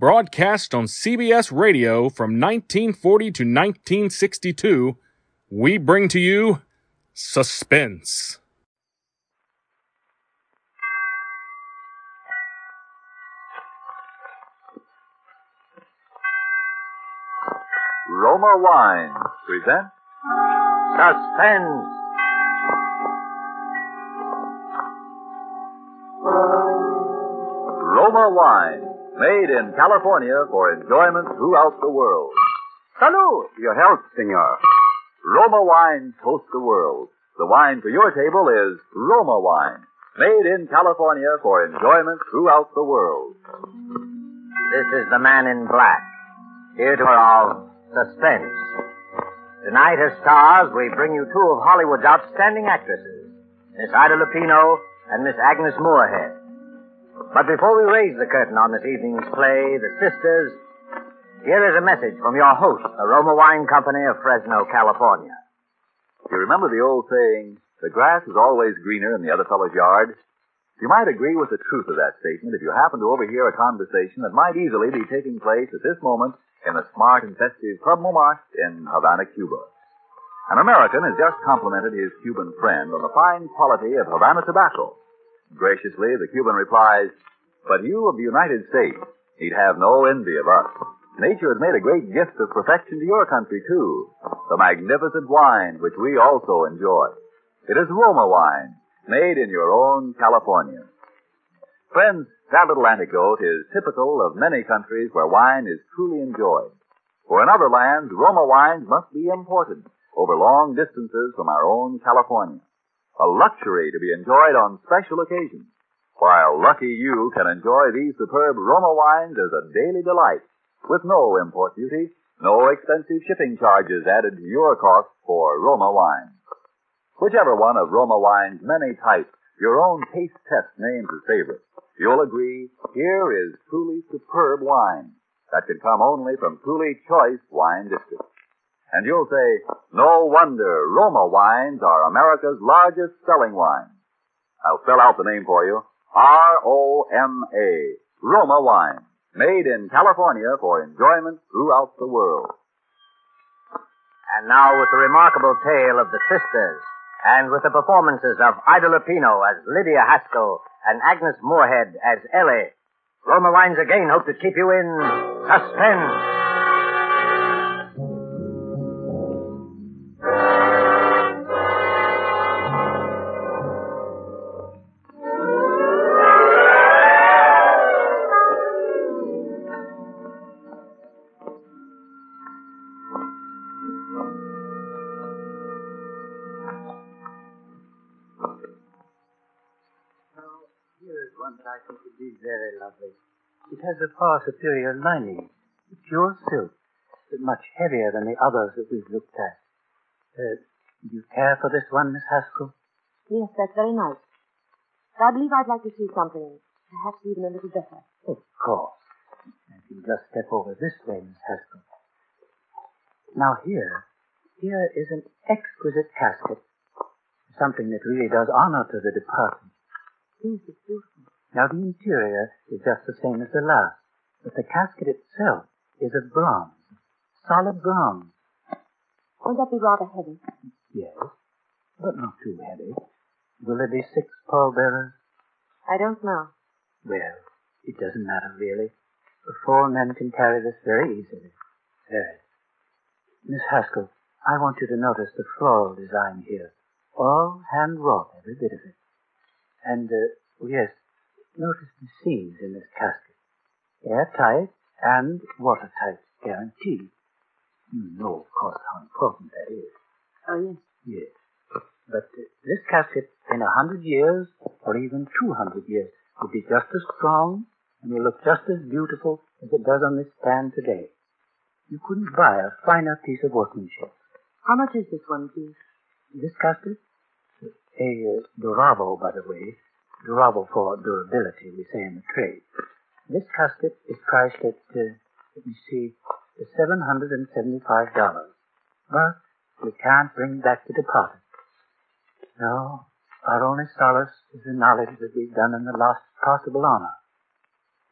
broadcast on CBS Radio from 1940 to 1962, we bring to you Suspense. Roma Wine presents Suspense. Roma Wine, made in California for enjoyment throughout the world. Salud! Your health, senor. Roma Wine toasts the world. The wine for your table is Roma Wine, made in California for enjoyment throughout the world. This is the man in black, here to our Suspense. Tonight, as stars, we bring you two of Hollywood's outstanding actresses, Miss Ida Lupino and Miss Agnes Moorehead. But before we raise the curtain on this evening's play, The Sisters, here is a message from your host, the Roma Wine Company of Fresno, California. You remember the old saying, the grass is always greener in the other fellow's yard? You might agree with the truth of that statement if you happen to overhear a conversation that might easily be taking place at this moment in a smart and festive club momast in Havana, Cuba. An American has just complimented his Cuban friend on the fine quality of Havana tobacco. Graciously, the Cuban replies, "But you of the United States need have no envy of us. Nature has made a great gift of perfection to your country, too. The magnificent wine which we also enjoy. It is Roma wine, made in your own California." Friends, that little anecdote is typical of many countries where wine is truly enjoyed. For in other lands, Roma wines must be imported over long distances from our own California. A luxury to be enjoyed on special occasions, while lucky you can enjoy these superb Roma wines as a daily delight, with no import duty, no expensive shipping charges added to your cost for Roma wine. Whichever one of Roma wine's many types your own taste test names as favorite, you'll agree here is truly superb wine that can come only from truly choice wine districts. And you'll say, no wonder Roma wines are America's largest selling wine. I'll spell out the name for you. R-O-M-A. Roma wine. Made in California for enjoyment throughout the world. And now with the remarkable tale of The Sisters, and with the performances of Ida Lupino as Lydia Haskell and Agnes Moorehead as Ellie, Roma wines again hope to keep you in suspense. It has a far superior lining, pure silk, but much heavier than the others that we've looked at. Do you care for this one, Miss Haskell? Yes, that's very nice. I believe I'd like to see something, perhaps even a little better. Of course. I can just step over this way, Miss Haskell. Now here is an exquisite casket, something that really does honor to the department. Yes, it's beautiful. Now, the interior is just the same as the last, but the casket itself is of bronze, solid bronze. Won't that be rather heavy? Yes, but not too heavy. Will there be 6 pallbearers? I don't know. Well, it doesn't matter, really. 4 men can carry this very easily. Very. Miss Haskell, I want you to notice the floral design here. All hand-wrought, every bit of it. And, yes... notice the seams in this casket. Airtight and watertight, guaranteed. You know, of course, how important that is. Oh, yes? Yes. But this casket, in 100 years, or even 200 years, will be just as strong and will look just as beautiful as it does on this stand today. You couldn't buy a finer piece of workmanship. How much is this one, please? This custard? A Duravo, by the way. Duravo for durability, we say in the trade. This custard is priced at, let me see, $775. But we can't bring back the departed. No, our only solace is the knowledge that we've done in the last possible honor.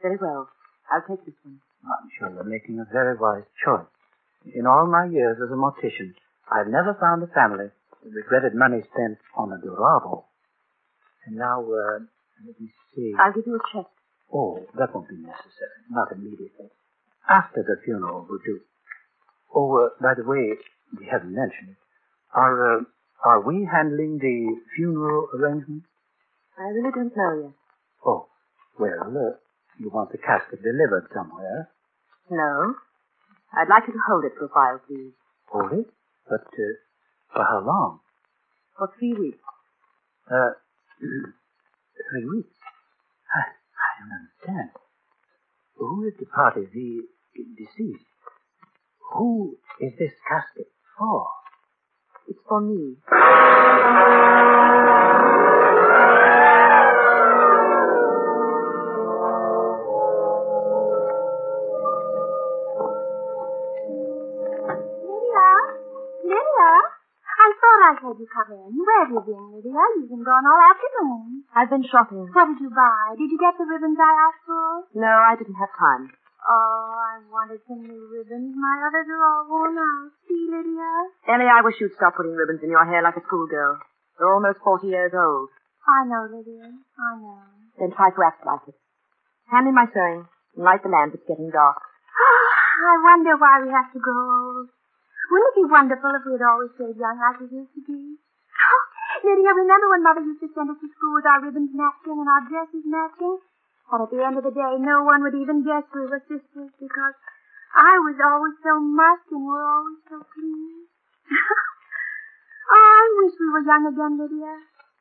Very well. I'll take this one. I'm sure you're making a very wise choice. In all my years as a mortician, I've never found a family that regretted money spent on a Duravo. And now, let me see. I'll give you a check. Oh, that won't be necessary. Not immediately. After the funeral will do. Oh, by the way, we haven't mentioned it. Are we handling the funeral arrangements? I really don't know yet. Oh, well, you want the casket delivered somewhere? No. I'd like you to hold it for a while, please. Hold it? But for how long? For 3 weeks. 3 weeks? I don't understand. Who is the party, the deceased? Who is this casket for? It's for me. You come in. Where have you been, Lydia? You've been gone all afternoon. I've been shopping. What did you buy? Did you get the ribbons I asked for? No, I didn't have time. Oh, I wanted some new ribbons. My others are all worn out. See, Lydia? Ellie, I wish you'd stop putting ribbons in your hair like a schoolgirl. You're almost 40 years old. I know, Lydia. I know. Then try to act like it. Hand me my sewing and light the lamp. It's getting dark. I wonder why we have to grow old. Wouldn't it be wonderful if we had always stayed young like we used to be? Oh, Lydia, remember when Mother used to send us to school with our ribbons matching and our dresses matching? And at the end of the day, no one would even guess we were sisters because I was always so much and we're always so clean. Oh, I wish we were young again, Lydia.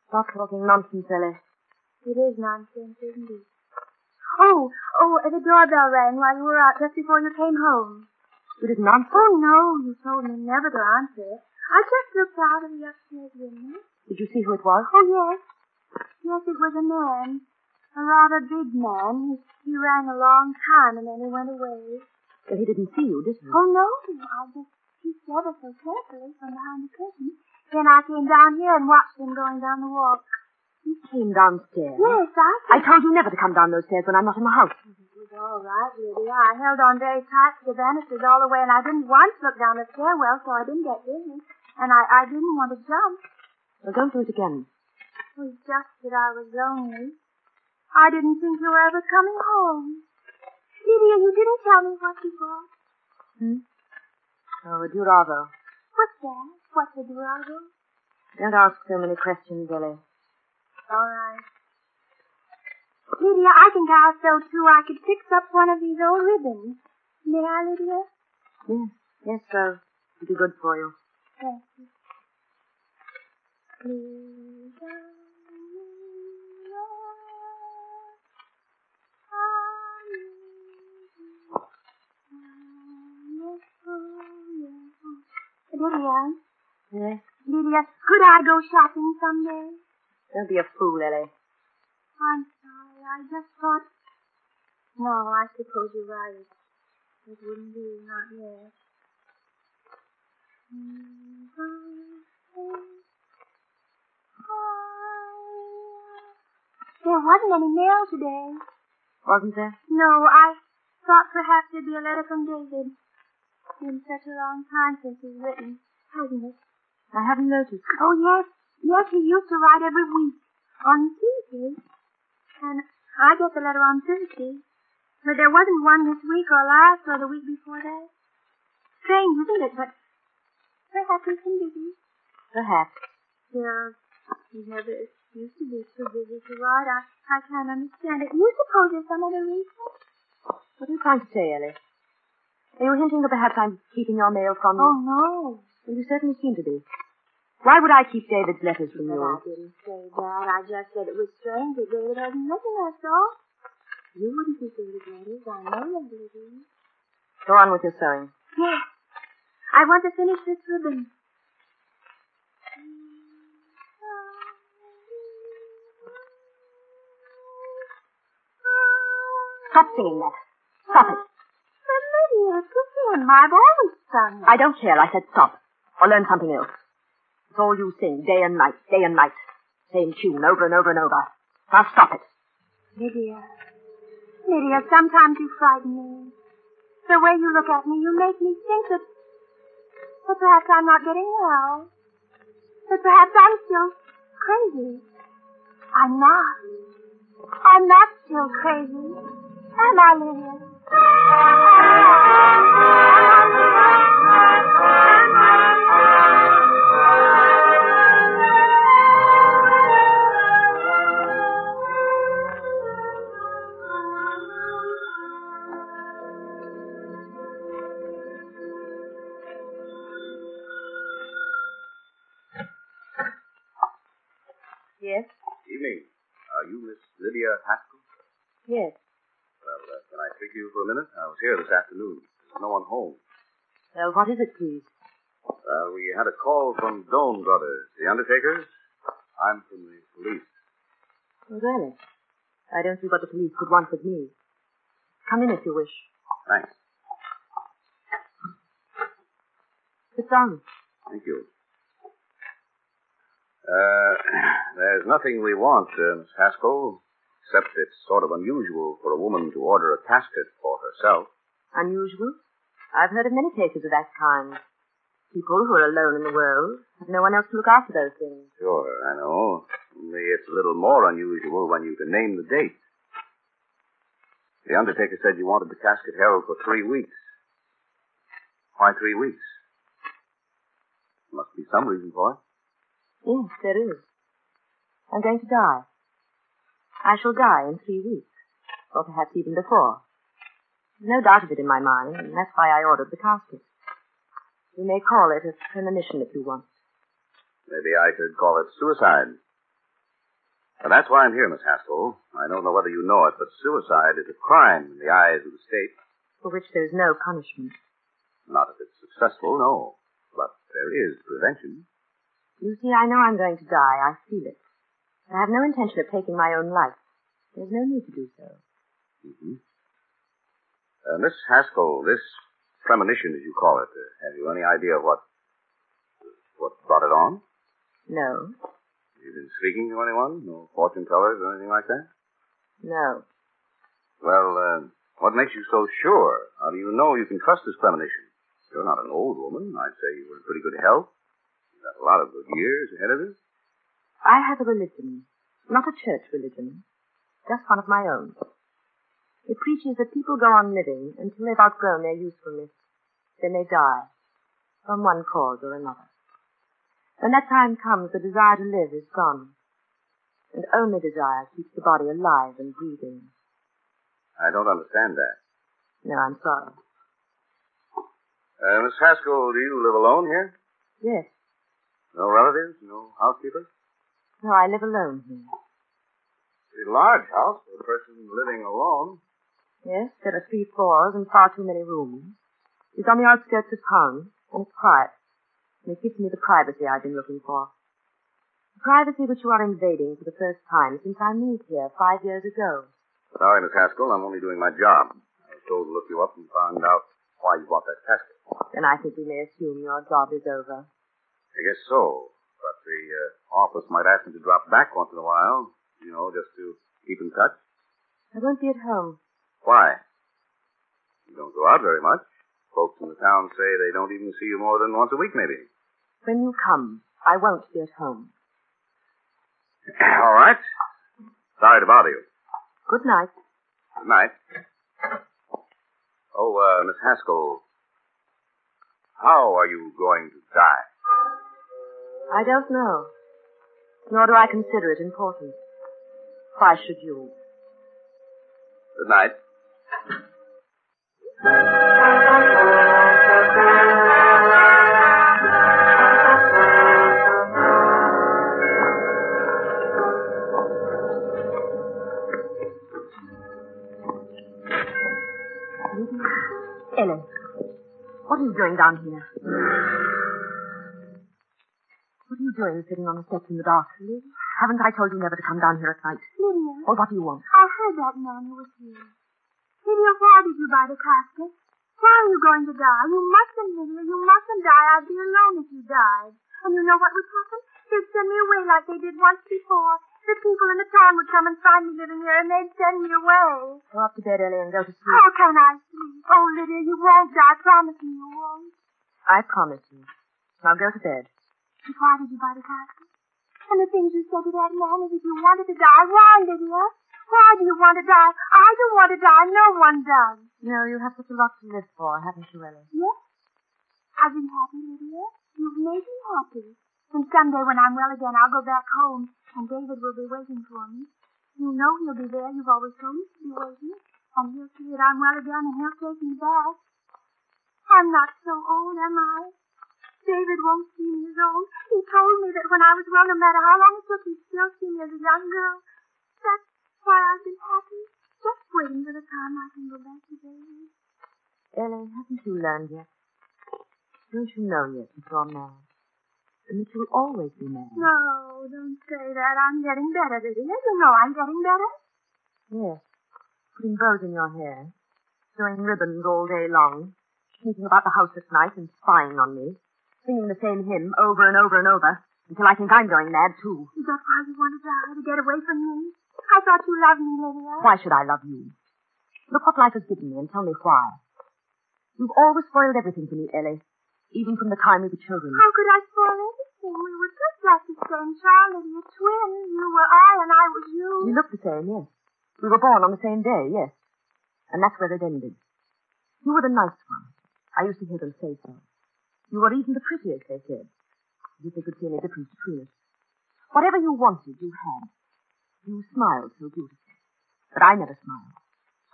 Stop talking nonsense, Ellie. It is nonsense, isn't it? Oh, the doorbell rang while you were out just before you came home. You didn't answer? Oh, no. You told me never to answer it. I just looked out of the upstairs window. Did you see who it was? Oh, yes. Yes, it was a man. A rather big man. He rang a long time and then he went away. Well, he didn't see you, did he? Oh, no. I just peeked ever so carefully from behind the curtain. Then I came down here and watched him going down the walk. You came downstairs? Yes, I told you never to come down those stairs when I'm not in the house. All right, Lydia. I held on very tight to the banisters all the way, and I didn't once look down the stairwell, so I didn't get dizzy. And I didn't want to jump. Well, don't do it again. It was just that I was lonely. I didn't think you were ever coming home. Lydia, you didn't tell me what you bought. Oh, a Duravo. What's that? What's a Duravo? Don't ask so many questions, Ellie. All right. Lydia, I think I'll sew too. I could fix up one of these old ribbons. May I, Lydia? Yes, so. It'll be good for you. Thank you. Lydia? Yes? Lydia, could I go shopping someday? Don't be a fool, Ellie. I'm sorry. I just thought... No, I suppose you're right. It wouldn't be, not yet. There wasn't any mail today. Wasn't there? No, I thought perhaps there'd be a letter from David. It's been such a long time since he's written, hasn't it? I haven't noticed. Oh, yes. Yes, he used to write every week. On Tuesday. And I get the letter on Thursday. But there wasn't one this week or last or the week before that. Strange, isn't it? But perhaps he's been busy. Perhaps. Yeah, he never used to be so busy to write. I can't understand it. You suppose there's some other reason? What are you trying to say, Ellie? Are you hinting that perhaps I'm keeping your mail from you? Oh, no. Well, you certainly seem to be. Why would I keep David's letters from you? I didn't say that. I just said it was strange that David hasn't written us all. You wouldn't be dirty, Gladys. I know you're dirty. Go on with your sewing. Yes. I want to finish this ribbon. Stop singing that. Stop it. But Lydia, Pussy and I've always sung it. I don't care. I said stop. Or learn something else. It's all you sing, day and night, day and night. Same tune, over and over and over. Now stop it. Lydia, sometimes you frighten me. The way you look at me, you make me think that perhaps I'm not getting well. That perhaps I'm still crazy. I'm not. I'm not still crazy. Am I, Lydia? Yes? Evening. Are you Miss Lydia Haskell? Yes. Well, can I speak to you for a minute? I was here this afternoon. There's no one home. Well, what is it, please? We had a call from Doan Brothers, the undertakers. I'm from the police. Oh, really? I don't see what the police could want with me. Come in if you wish. Thanks. Sit down. Thank you. There's nothing we want, Miss Haskell, except it's sort of unusual for a woman to order a casket for herself. Unusual? I've heard of many cases of that kind. People who are alone in the world have no one else to look after those things. Sure, I know. Only it's a little more unusual when you can name the date. The undertaker said you wanted the casket held for 3 weeks. Why 3 weeks? There must be some reason for it. Yes, there is. I'm going to die. I shall die in 3 weeks, or perhaps even before. No doubt of it in my mind, and that's why I ordered the casket. You may call it a premonition if you want. Maybe I could call it suicide. But that's why I'm here, Miss Haskell. I don't know whether you know it, but suicide is a crime in the eyes of the state. For which there is no punishment. Not if it's successful, no. But there is prevention. You see, I know I'm going to die. I feel it. I have no intention of taking my own life. There's no need to do so. Mm-hmm. Miss Haskell, this premonition, as you call it, have you any idea what brought it on? No. You been speaking to anyone? No fortune tellers or anything like that? No. Well, what makes you so sure? How do you know you can trust this premonition? You're not an old woman. I'd say you were in pretty good health. Got a lot of good years ahead of us. I have a religion, not a church religion, just one of my own. It preaches that people go on living until they've outgrown their usefulness. Then they die, from one cause or another. When that time comes, the desire to live is gone, and only desire keeps the body alive and breathing. I don't understand that. No, I'm sorry. Miss Haskell, do you live alone here? Yes. No relatives? No housekeeper? No, I live alone here. Pretty large house for a person living alone. Yes, there are 3 floors and far too many rooms. It's on the outskirts of town, and it's quiet. And it gives me the privacy I've been looking for. The privacy which you are invading for the first time since I moved here 5 years ago. Sorry, Miss Haskell, I'm only doing my job. I was told to look you up and find out why you bought that casket. Then I think we may assume your job is over. I guess so, but the office might ask me to drop back once in a while, you know, just to keep in touch. I won't be at home. Why? You don't go out very much. Folks in the town say they don't even see you more than once a week, maybe. When you come, I won't be at home. All right. Sorry to bother you. Good night. Good night. Oh, Miss Haskell, how are you going to die? I don't know, nor do I consider it important. Why should you? Good night. Ellen, what are you doing down here? What are you doing sitting on the steps in the dark? Lydia. Haven't I told you never to come down here at night? Lydia. Well, what do you want? I heard that man was here. Lydia, why did you buy the casket? Why are you going to die? You mustn't, Lydia. You mustn't die. I'd be alone if you died. And you know what would happen? They'd send me away like they did once before. The people in the town would come and find me living here, and they'd send me away. Go up to bed, Ellie, and go to sleep. How can I sleep? Oh, Lydia, you won't die. Promise me you won't. I promise you. Now go to bed. And why did you buy the casket? And the things you said to that man as if you wanted to die. Why, Lydia? Why do you want to die? I don't want to die. No one does. No, you have such a lot to live for, haven't you, Ellie? Yes. I've been happy, Lydia. You've made me happy. And someday when I'm well again, I'll go back home. And David will be waiting for me. You know he'll be there. You've always told me he'll be waiting. And he'll see that I'm well again, and he'll take me back. I'm not so old, am I? David won't see me as old. He told me that when I was well, no matter how long it took, he'd still see me as a young girl. That's why I've been happy. Just waiting for the time I can go back to David. Ellie, haven't you learned yet? Don't you know yet that you're mad? And that you'll always be mad. No, don't say that. I'm getting better, Lydia. You know I'm getting better. Yes. Putting bows in your hair, sewing ribbons all day long, sneaking about the house at night and spying on me, singing the same hymn over and over and over until I think I'm going mad, too. Is that why you want to die, to get away from me? I thought you loved me, Lydia. Why should I love you? Look what life has given me and tell me why. You've always spoiled everything for me, Ellie. Even from the time we were children. How could I spoil everything? We were just like the same child, Lydia, twins. You were I, and I was you. We looked the same, yes. We were born on the same day, yes. And that's where it ended. You were the nice one. I used to hear them say so. You were even the prettiest, they said. As if they could see any difference between us. Whatever you wanted, you had. You smiled so beautifully. But I never smiled.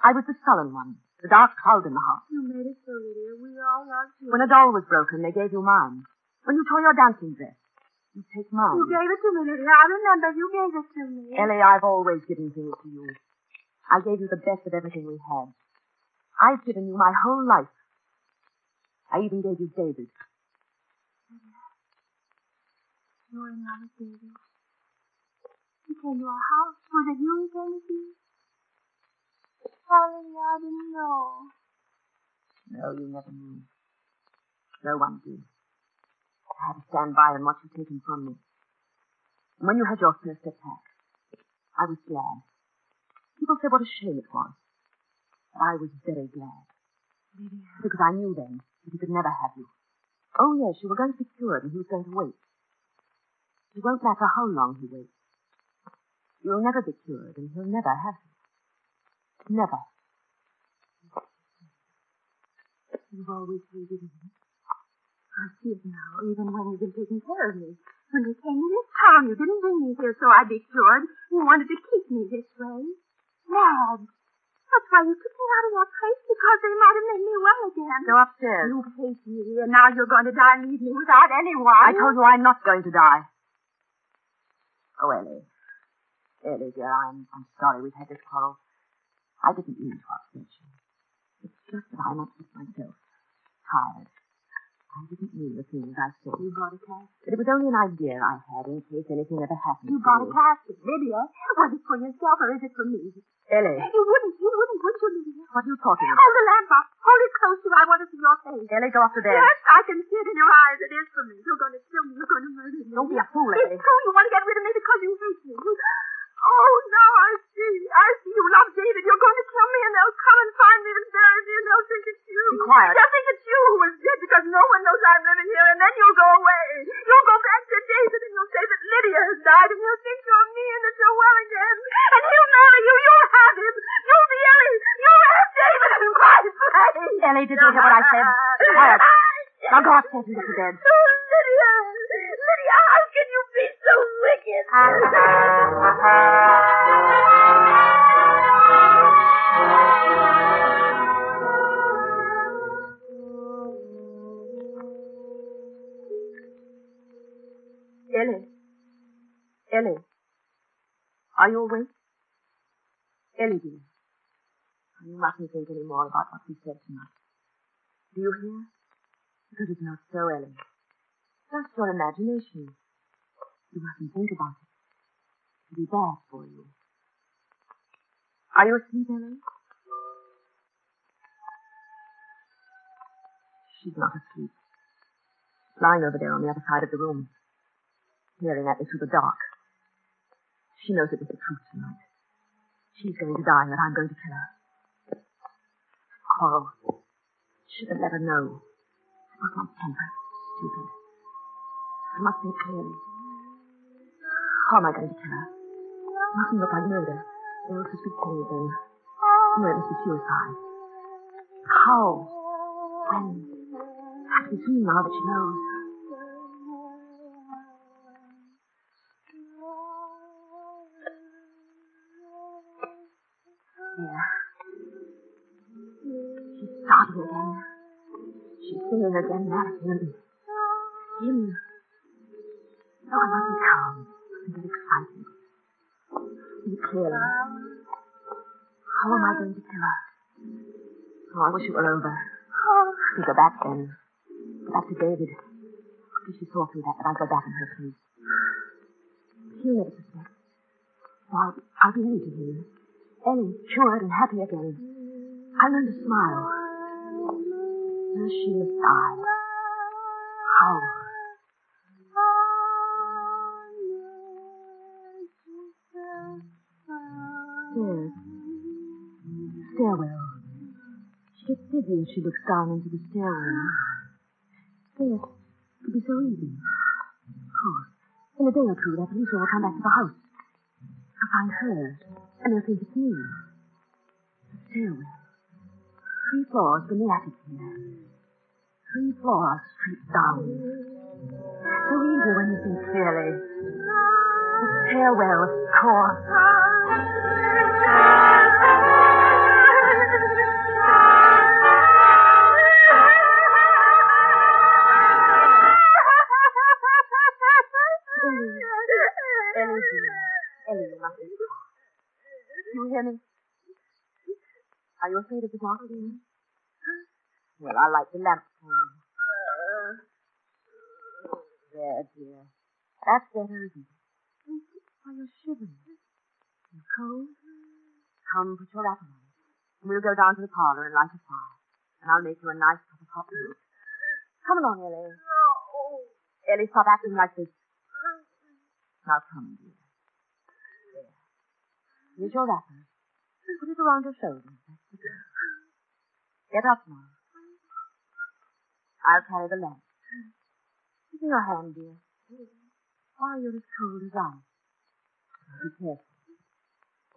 I was the sullen one. The dark cloud in the house. You made it so, Lydia. We all loved you. When a doll was broken, they gave you mine. When you tore your dancing dress, you take mine. You gave it to me, Lydia. I remember you gave it to me. Ellie, I've always given things to you. I gave you the best of everything we had. I've given you my whole life. I even gave you David. Lydia, you're in love with David. He came to our house. Was it you he came to see? Darling, I didn't know. No, you never knew. No one did. I had to stand by and watch you taken from me. And when you had your first attack, I was glad. People said what a shame it was. But I was very glad. Lydia. Because I knew then that he could never have you. Oh, yes, you were going to be cured and he was going to wait. It won't matter how long he waits. You'll never be cured and he'll never have you. Never. You've always hated me. I see it now, even when you've been taking care of me. When you came to this town, you didn't bring me here so I'd be cured. You wanted to keep me this way. Mad. That's why you took me out of that place, because they might have made me well again. Go upstairs. You hate me, and now you're going to die and leave me without anyone. I told you I'm not going to die. Oh, Ellie. Ellie, dear, I'm sorry we've had this quarrel. I didn't mean to upset you. It's just that I'm upset myself. Tired. I didn't mean the things I said. You bought a casket? But it was only an idea I had in case anything ever happened. You bought a casket, Lydia. Was it for yourself or is it for me? Ellie. You wouldn't, would you, Lydia? What are you talking about? Hold the lamp up. Hold it close to you. I want to see your face. Ellie, go up to bed. Yes, I can see it in your eyes. It is for me. You're going to kill me. You're going to murder me. Don't be a fool, Ellie. It's true. You want to get rid of me because you hate me. You... Oh, now I see. I see you love David. You're going to kill me, and they'll come and find me and bury me, and they'll think it's you. Be quiet. They'll think it's you who was dead because no one knows I'm living here, and then you'll go away. You'll go back to David, and you'll say that Lydia has died, and he'll think you're me and that you're well again. And he'll marry you. You'll have him. You'll be Ellie. You'll have David in my place. Ellie, did you hear what I said? Be quiet. Now go upstairs and get to bed. Oh, Lydia. Lydia, how can you be so wicked? Ellie. Ellie. Are you awake? Ellie, dear. You mustn't think any more about what we said tonight. Do you hear? Because it's not so, Ellen. That's your imagination. You mustn't think about it. It'll be bad for you. Are you asleep, Ellen? She's not asleep. Lying over there on the other side of the room. Peering at me through the dark. She knows it was the truth tonight. She's going to die, and I'm going to kill her. Quarrel. Should have let her know. It was my temper. Stupid. I must think clearly. How am I going to kill her? It mustn't look like murder. They will suspect me again. No, it must be suicide. How? When? Has to be seen now that she knows. Again. She's singing again, that hymn. Hymn. No, I must be calm. I get excited. Be clear. How am I going to kill her? Oh, I wish it were over. We go back then. Go back to David. Because she saw through that I go back in her place. He'll never suspect. Why, I'll be new to him. Ellie, cured and happy again. I'll learn to smile. Now she must die. How? Stairs. Stairwell. She gets dizzy as she looks down into the stairwell. Stairs. It would be so easy. Of course. In a day or two, that policeman will come back to the house. I'll find her, and they'll think it's me. The stairwell. 3 floors from the attic here. 3 floors straight down. So easy when you think clearly. The stairwell, of course. Ellie, you mustn't cry. You hear me? Are you afraid of the dark? Well, I'll light the lamp for you. There, dear. That's better, isn't it? Why, you're shivering. You're cold? Come, put your wrapper on. And we'll go down to the parlor and light a fire. And I'll make you a nice cup of hot milk. Come along, Ellie. No. Ellie, stop acting like this. Now, come, dear. There. Here's your wrapper. Put it around your shoulders. Get up now. I'll carry the lamp. Give me your hand, dear. Why, you're as cold as ice. Be careful.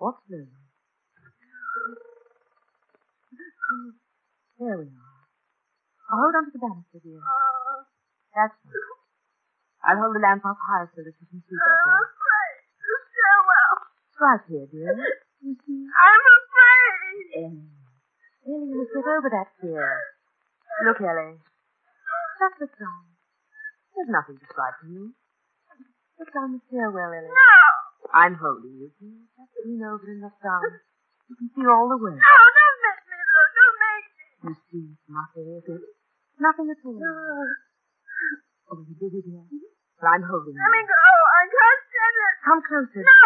Walk slowly. There we are. I'll hold on to the banister, dear. That's right. I'll hold the lamp up high so that you can see better. I'm afraid. Farewell. Right here, dear. You see? I'm afraid. Ellie, you must get over that fear. Look, Ellie. Just look down. There's nothing to frighten you. Look down the stairwell, Ellie. No. I'm holding you. Just lean over and look down. You can see all the way. No, don't make me look. Don't make me. You see, nothing, is it? Nothing at all. No. Oh, you did it, dear. Well, I'm holding you. Let me go. I can't stand it. Come closer. No. Dear. Closer,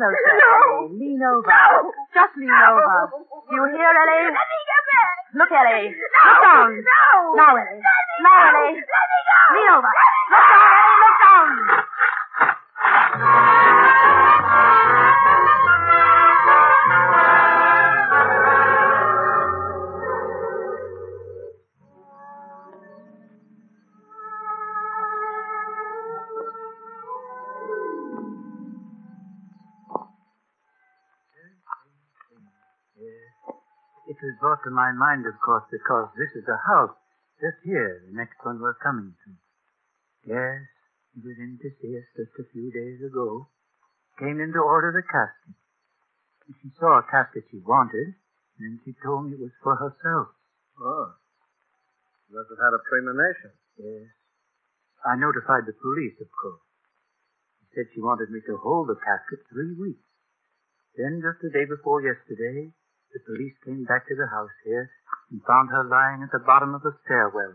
no. Ellie. Lean over. No. Just lean over. Do you hear, Ellie? Let me go back. Look, Ellie. No. Look down. No. Now, Ellie. Now, Ellie. Let me go. Lean over. Look down, Ellie. Look down. It was brought to my mind, of course, because this is a house just here, the next one we're coming to. Yes, he was in to see us just a few days ago. Came in to order the casket. And she saw a casket she wanted, and then she told me it was for herself. Oh. You must have had a premonition. Yes. I notified the police, of course. She said she wanted me to hold the casket 3 weeks. Then, just the day before yesterday, the police came back to the house here and found her lying at the bottom of the stairwell,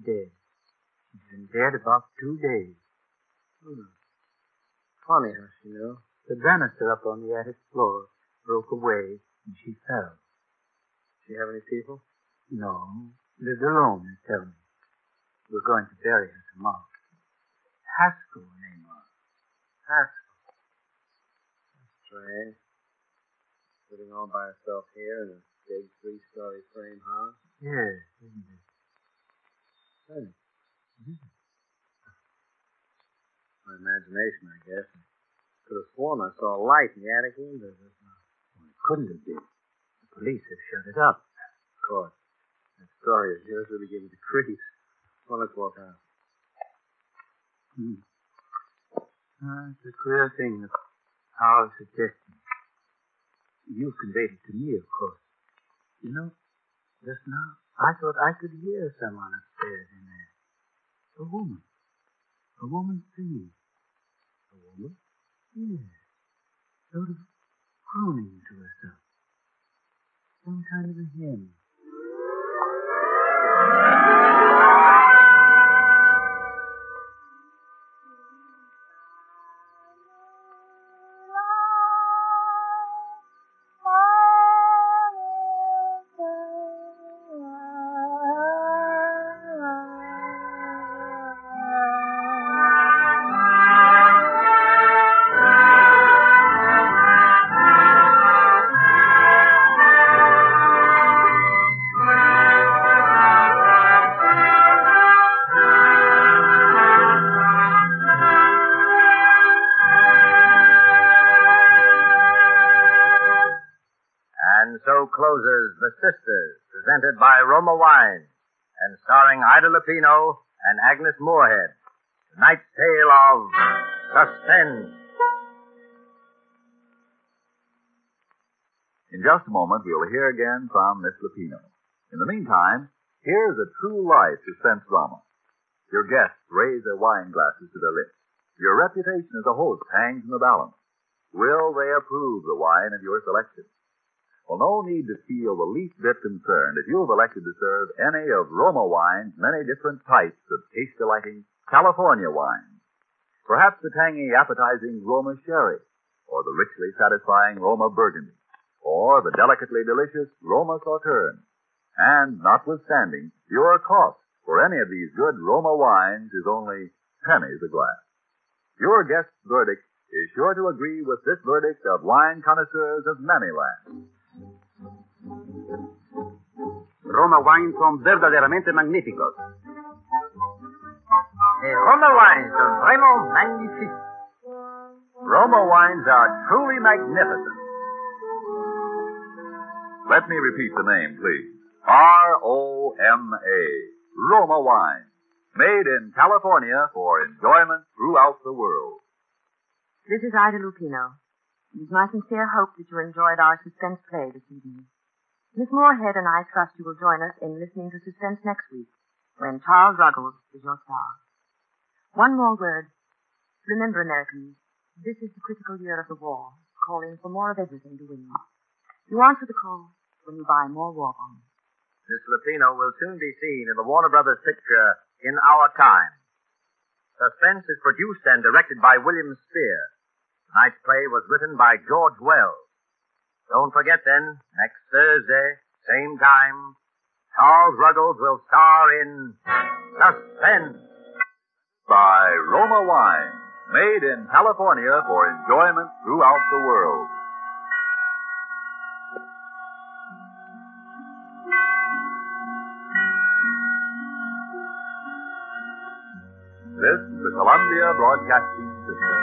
dead. She's been dead about 2 days. Funny how she knew. The banister up on the attic floor broke away and she fell. Do you have any people? No. Lived alone, they tell me. We're going to bury her tomorrow. Haskell, her name was. Haskell. That's strange. Living all by herself here in a big 3-story frame house. Yes, isn't it? Hey. Mm-hmm. My imagination, I guess. I could have sworn I saw a light in the attic window. Well, it couldn't have been. The police have shut it up. Of course. That story is yours really giving the creeps. Well, let's walk out. It's a queer thing that our suggestion. You conveyed it to me, of course. You know, just now, I thought I could hear someone upstairs in there. A woman. A woman singing. A woman? Yes. Sort of crooning to herself. Some kind of a hymn. Closes The Sisters, presented by Roma Wine, and starring Ida Lupino and Agnes Moorehead. Tonight's tale of Suspense. In just a moment, we'll hear again from Miss Lupino. In the meantime, here's a true-life suspense drama. Your guests raise their wine glasses to their lips. Your reputation as a host hangs in the balance. Will they approve the wine of your selection? Well, no need to feel the least bit concerned if you've elected to serve any of Roma Wine's many different types of taste-delighting California wines. Perhaps the tangy, appetizing Roma Sherry, or the richly satisfying Roma Burgundy, or the delicately delicious Roma Sauterne. And notwithstanding, your cost for any of these good Roma wines is only pennies a glass. Your guest's verdict is sure to agree with this verdict of wine connoisseurs of many lands. Roma Wine son verdaderamente magníficos. Roma Wines son vraiment magnifiques. Roma Wines are truly magnificent. Let me repeat the name, please. R-O-M-A. Roma Wine. Made in California for enjoyment throughout the world. This is Ida Lupino. It is my sincere hope that you enjoyed our suspense play this evening. Miss Moorehead and I trust you will join us in listening to Suspense next week, when Charles Ruggles is your star. One more word. Remember, Americans, this is the critical year of the war, calling for more of everything to win. You answer the call when you buy more war bonds. Miss Lupino will soon be seen in the Warner Brothers picture, In Our Time. Suspense is produced and directed by William Spear. Tonight's play was written by George Wells. Don't forget, then, next Thursday, same time, Charles Ruggles will star in Suspense. By Roma Wine, made in California for enjoyment throughout the world. This is the Columbia Broadcasting System.